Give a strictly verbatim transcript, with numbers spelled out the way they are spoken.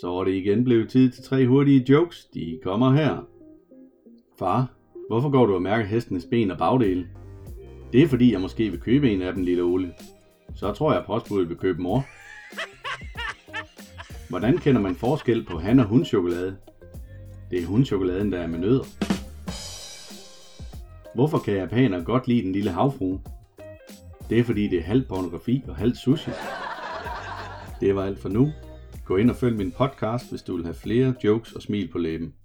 Så er det igen blevet tid til tre hurtige jokes. De kommer her. Far, hvorfor går du og mærker hestenes ben og bagdele? Det er fordi, jeg måske vil købe en af dem, lille Ole. Så tror jeg, at postbuddet vil købe mor. Hvordan kender man forskel på han- og hun-chokolade? Det er hun-chokoladen, der er med nødder. Hvorfor kan japanere godt lide den lille havfrue? Det er fordi, det er halvt pornografi og halvt sushi. Det var alt for nu. Gå ind og følg min podcast, hvis du vil have flere jokes og smil på læben.